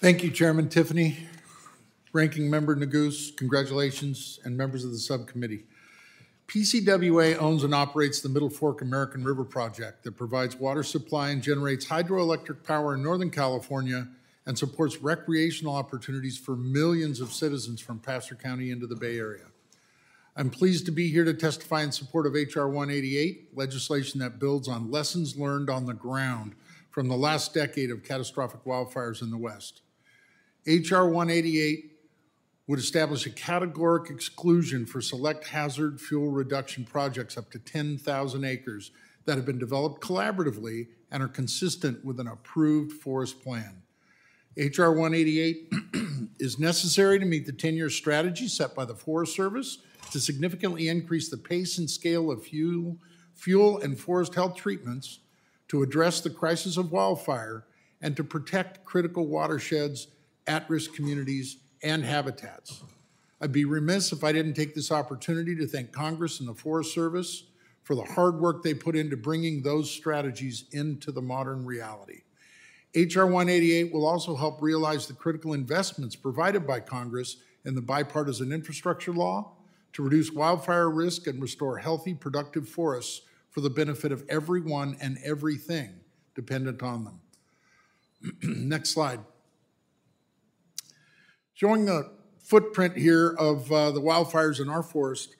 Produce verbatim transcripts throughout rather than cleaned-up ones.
Thank you, Chairman Tiffany, Ranking Member Neguse, congratulations, and members of the subcommittee. P C W A owns and operates the Middle Fork American River Project that provides water supply and generates hydroelectric power in Northern California and supports recreational opportunities for millions of citizens from Pasco County into the Bay Area. I'm pleased to be here to testify in support of H R one eighty-eight, legislation that builds on lessons learned on the ground from the last decade of catastrophic wildfires in the West. H R one eighty-eight would establish a categoric exclusion for select hazard fuel reduction projects up to ten thousand acres that have been developed collaboratively and are consistent with an approved forest plan. H R one eighty-eight is necessary to meet the ten-year strategy set by the Forest Service to significantly increase the pace and scale of fuel, fuel and forest health treatments to address the crisis of wildfire and to protect critical watersheds, at-risk communities, and habitats. I'd be remiss if I didn't take this opportunity to thank Congress and the Forest Service for the hard work they put into bringing those strategies into the modern reality. H R one eighty-eight will also help realize the critical investments provided by Congress in the bipartisan infrastructure law to reduce wildfire risk and restore healthy, productive forests for the benefit of everyone and everything dependent on them. Next slide. Showing the footprint here of uh, the wildfires in our forest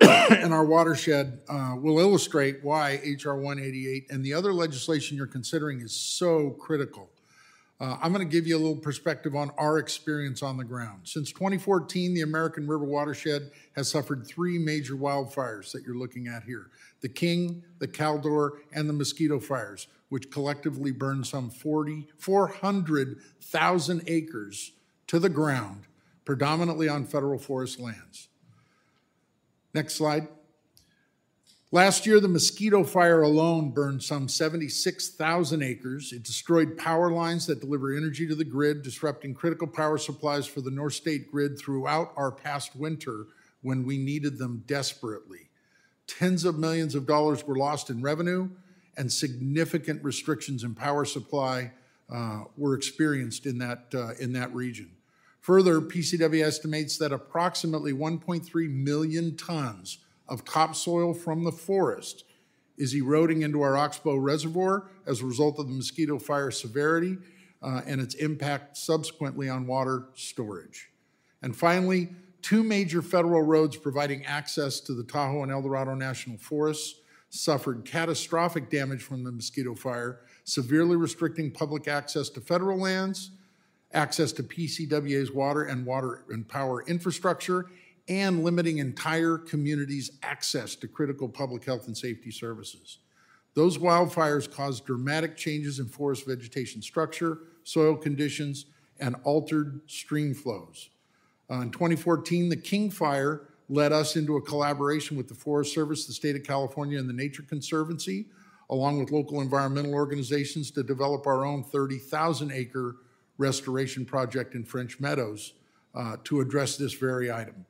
and our watershed uh, will illustrate why H R one eighty-eight and the other legislation you're considering is so critical. Uh, I'm going to give you a little perspective on our experience on the ground. Since twenty fourteen, the American River watershed has suffered three major wildfires that you're looking at here: the King, the Caldor, and the Mosquito Fires, which collectively burned some four hundred thousand acres to the ground, predominantly on federal forest lands. Next slide. Last year, the Mosquito Fire alone burned some seventy-six thousand acres. It destroyed power lines that deliver energy to the grid, disrupting critical power supplies for the North State grid throughout our past winter when we needed them desperately. Tens of millions of dollars were lost in revenue, and significant restrictions in power supply uh, were experienced in that, uh, in that region. Further, P C W A estimates that approximately one point three million tons of topsoil from the forest is eroding into our Oxbow Reservoir as a result of the Mosquito Fire severity uh, and its impact subsequently on water storage. And finally, two major federal roads providing access to the Tahoe and El Dorado National Forests suffered catastrophic damage from the Mosquito Fire, severely restricting public access to federal lands, access to P C W A's water and water and power infrastructure, and limiting entire communities' access to critical public health and safety services. Those wildfires caused dramatic changes in forest vegetation structure, soil conditions, and altered stream flows. Uh, in twenty fourteen, the King Fire led us into a collaboration with the Forest Service, the State of California, and the Nature Conservancy, along with local environmental organizations, to develop our own thirty thousand acre restoration project in French Meadows uh, to address this very item.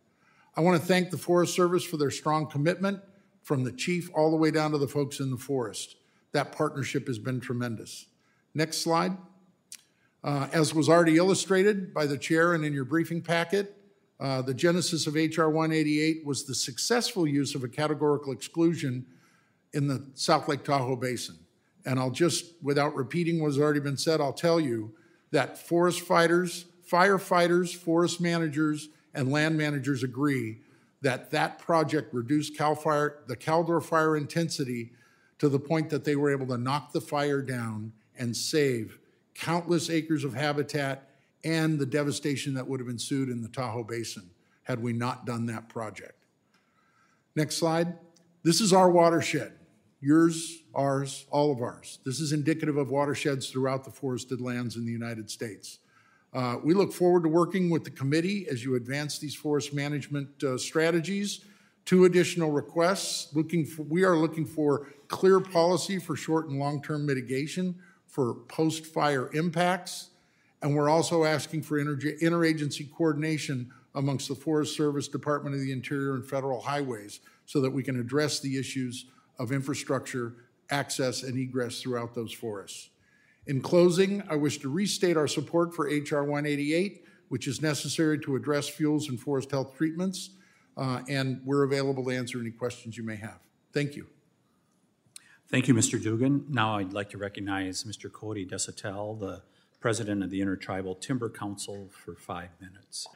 I want to thank the Forest Service for their strong commitment, from the chief all the way down to the folks in the forest. That partnership has been tremendous. Next slide. Uh, as was already illustrated by the chair and in your briefing packet, uh, the genesis of H R one eighty-eight was the successful use of a categorical exclusion in the South Lake Tahoe Basin. And I'll just, without repeating what's already been said, I'll tell you that forest fighters, firefighters, forest managers, and land managers agree that that project reduced Cal Fire, the Caldor Fire intensity, to the point that they were able to knock the fire down and save countless acres of habitat and the devastation that would have ensued in the Tahoe Basin had we not done that project. Next slide. This is our watershed. Yours, ours, all of ours. This is indicative of watersheds throughout the forested lands in the United States. Uh, we look forward to working with the committee as you advance these forest management uh, strategies. Two additional requests. Looking for, we are looking for clear policy for short and long-term mitigation for post-fire impacts. And we're also asking for interagency coordination amongst the Forest Service, Department of the Interior, and Federal Highways so that we can address the issues of infrastructure, access, and egress throughout those forests. In closing, I wish to restate our support for H R one eighty-eight, which is necessary to address fuels and forest health treatments, uh, and we're available to answer any questions you may have. Thank you. Thank you, Mister Dugan. Now I'd like to recognize Mister Cody Desatel, the President of the Intertribal Timber Council, for five minutes.